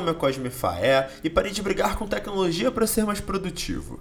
nome é Cosme Fae e parei de brigar com tecnologia para ser mais produtivo.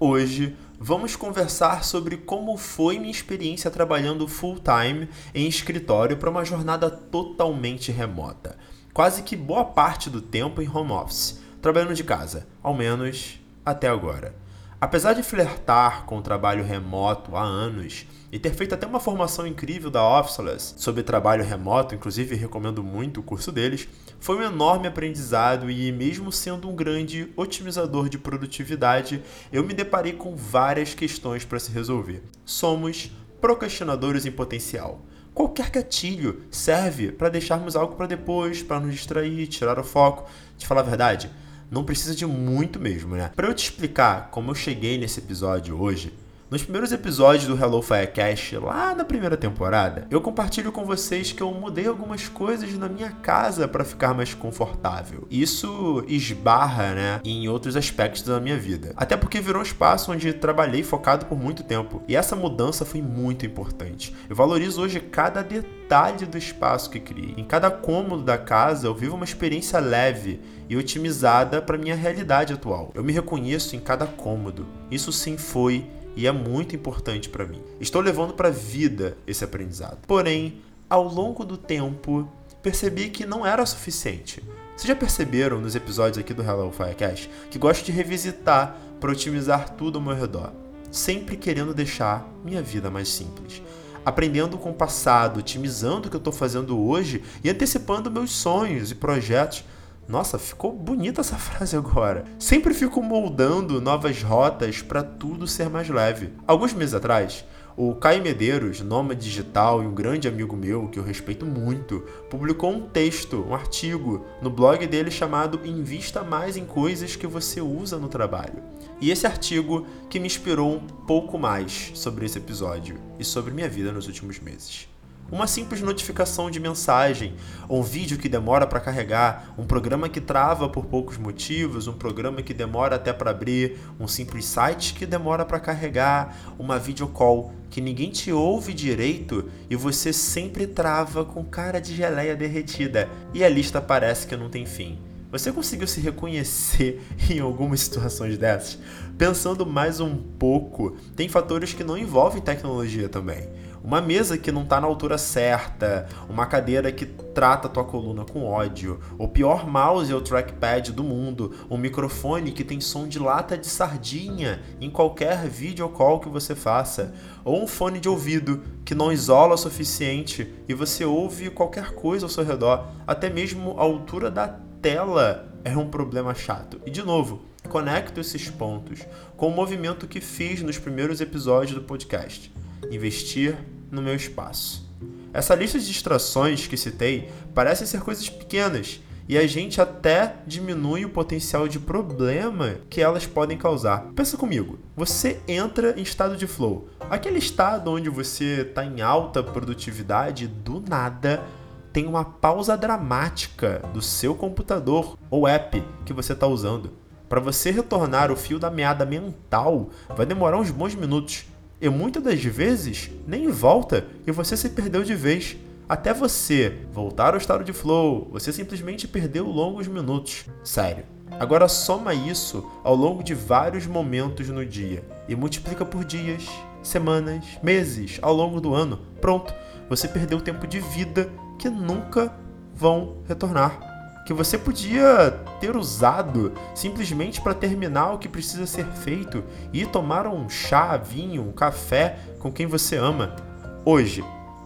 Hoje, vamos conversar sobre como foi minha experiência trabalhando full-time em escritório para uma jornada totalmente remota. Quase que boa parte do tempo em home office, trabalhando de casa, ao menos até agora. Apesar de flertar com o trabalho remoto há anos e ter feito até uma formação incrível da OfficeLess sobre trabalho remoto, inclusive recomendo muito o curso deles, foi um enorme aprendizado e, mesmo sendo um grande otimizador de produtividade, eu me deparei com várias questões para se resolver. Somos procrastinadores em potencial. Qualquer gatilho serve para deixarmos algo para depois, para nos distrair, tirar o foco. Te falar a verdade, não precisa de muito mesmo, né? Para eu te explicar como eu cheguei nesse episódio hoje, nos primeiros episódios do Hello Firecast, lá na primeira temporada, eu compartilho com vocês que eu mudei algumas coisas na minha casa para ficar mais confortável. Isso esbarra, né, em outros aspectos da minha vida. Até porque virou um espaço onde trabalhei focado por muito tempo. E essa mudança foi muito importante. Eu valorizo hoje cada detalhe do espaço que criei. Em cada cômodo da casa, eu vivo uma experiência leve e otimizada para minha realidade atual. Eu me reconheço em cada cômodo. Isso sim foi e é muito importante para mim. Estou levando para a vida esse aprendizado. Porém, ao longo do tempo, percebi que não era suficiente. Vocês já perceberam nos episódios aqui do Hello Firecast que gosto de revisitar para otimizar tudo ao meu redor, sempre querendo deixar minha vida mais simples. Aprendendo com o passado, otimizando o que eu estou fazendo hoje e antecipando meus sonhos e projetos. Nossa, ficou bonita essa frase agora. Sempre fico moldando novas rotas para tudo ser mais leve. Alguns meses atrás, o Caio Medeiros, nômade digital e um grande amigo meu, que eu respeito muito, publicou um texto, um artigo, no blog dele chamado Invista Mais em Coisas que Você Usa no Trabalho. E esse artigo que me inspirou um pouco mais sobre esse episódio e sobre minha vida nos últimos meses. Uma simples notificação de mensagem, ou um vídeo que demora para carregar, um programa que trava por poucos motivos, um programa que demora até para abrir, um simples site que demora para carregar, uma videocall que ninguém te ouve direito e você sempre trava com cara de geleia derretida. E a lista parece que não tem fim. Você conseguiu se reconhecer em algumas situações dessas? Pensando mais um pouco, tem fatores que não envolvem tecnologia também. Uma mesa que não está na altura certa, uma cadeira que trata a tua coluna com ódio, o pior mouse ou trackpad do mundo, um microfone que tem som de lata de sardinha em qualquer videocall que você faça, ou um fone de ouvido que não isola o suficiente e você ouve qualquer coisa ao seu redor, até mesmo a altura da tela é um problema chato. E de novo, conecto esses pontos com o movimento que fiz nos primeiros episódios do podcast. Investir no meu espaço. Essa lista de distrações que citei parecem ser coisas pequenas e a gente até diminui o potencial de problema que elas podem causar. Pensa comigo, você entra em estado de flow, aquele estado onde você está em alta produtividade, do nada tem uma pausa dramática do seu computador ou app que você está usando. Para você retornar o fio da meada mental, vai demorar uns bons minutos. E muitas das vezes, nem volta e você se perdeu de vez. Até você voltar ao estado de flow, você simplesmente perdeu longos minutos. Sério. Agora soma isso ao longo de vários momentos no dia e multiplica por dias, semanas, meses, ao longo do ano. Pronto, você perdeu tempo de vida que nunca vão retornar. Que você podia ter usado simplesmente para terminar o que precisa ser feito e ir tomar um chá, vinho, um café com quem você ama. Hoje,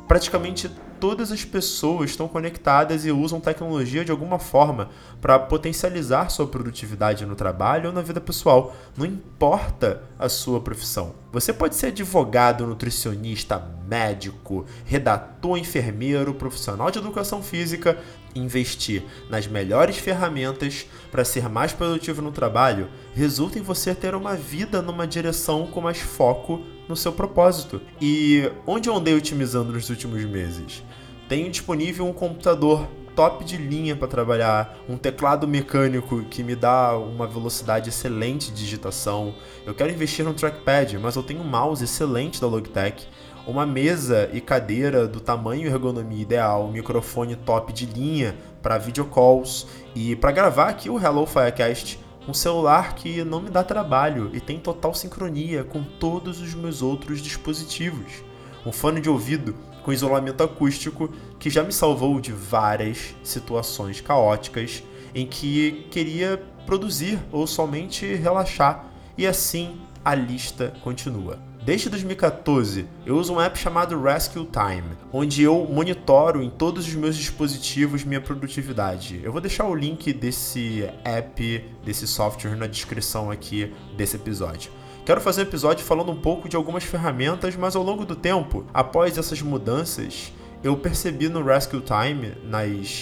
praticamente todas as pessoas estão conectadas e usam tecnologia de alguma forma para potencializar sua produtividade no trabalho ou na vida pessoal. Não importa a sua profissão. Você pode ser advogado, nutricionista, médico, redator, enfermeiro, profissional de educação física. Investir nas melhores ferramentas para ser mais produtivo no trabalho resulta em você ter uma vida numa direção com mais foco no seu propósito. E onde eu andei otimizando nos últimos meses? Tenho disponível um computador top de linha para trabalhar, um teclado mecânico que me dá uma velocidade excelente de digitação. Eu quero investir num trackpad, mas eu tenho um mouse excelente da Logitech. Uma mesa e cadeira do tamanho e ergonomia ideal, um microfone top de linha para videocalls e para gravar aqui o Hello Firecast, um celular que não me dá trabalho e tem total sincronia com todos os meus outros dispositivos. Um fone de ouvido com isolamento acústico que já me salvou de várias situações caóticas em que queria produzir ou somente relaxar, e assim a lista continua. Desde 2014, eu uso um app chamado Rescue Time, onde eu monitoro em todos os meus dispositivos minha produtividade. Eu vou deixar o link desse app, desse software, na descrição aqui desse episódio. Quero fazer um episódio falando um pouco de algumas ferramentas, mas ao longo do tempo, após essas mudanças, eu percebi no Rescue Time,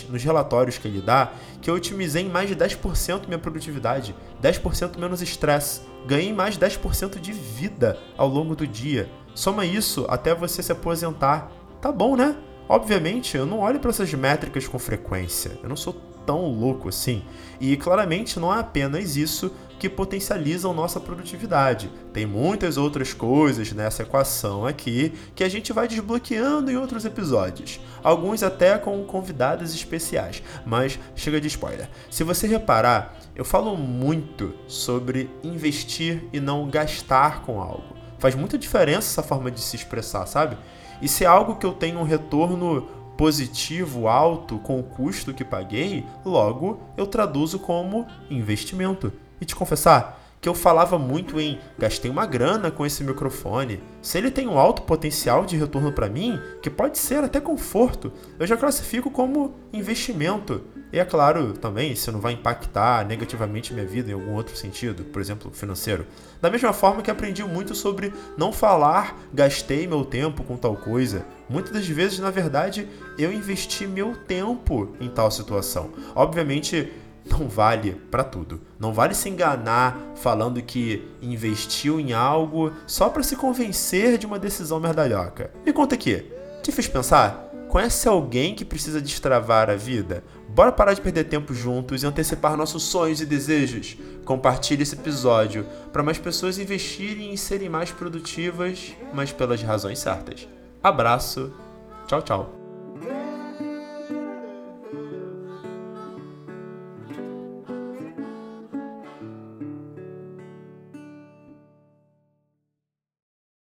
nos relatórios que ele dá, que eu otimizei em mais de 10% minha produtividade, 10% menos estresse, ganhei mais de 10% de vida ao longo do dia. Soma isso até você se aposentar. Tá bom, né? Obviamente, eu não olho para essas métricas com frequência, eu não sou tão louco assim. E claramente não é apenas isso que potencializam nossa produtividade. Tem muitas outras coisas nessa equação aqui que a gente vai desbloqueando em outros episódios, alguns até com convidados especiais, mas chega de spoiler. Se você reparar, eu falo muito sobre investir e não gastar com algo. Faz muita diferença essa forma de se expressar, sabe? E se é algo que eu tenho um retorno positivo, alto, com o custo que paguei, logo eu traduzo como investimento. E te confessar que eu falava muito em gastei uma grana com esse microfone. Se ele tem um alto potencial de retorno para mim, que pode ser até conforto, eu já classifico como investimento. E é claro também, isso não vai impactar negativamente minha vida em algum outro sentido, por exemplo, financeiro. Da mesma forma que aprendi muito sobre não falar gastei meu tempo com tal coisa. Muitas das vezes, na verdade, eu investi meu tempo em tal situação. Obviamente, não vale para tudo. Não vale se enganar falando que investiu em algo só para se convencer de uma decisão merdalhoca. Me conta aqui, te fez pensar? Conhece alguém que precisa destravar a vida? Bora parar de perder tempo juntos e antecipar nossos sonhos e desejos. Compartilhe esse episódio para mais pessoas investirem e serem mais produtivas, mas pelas razões certas. Abraço, tchau, tchau.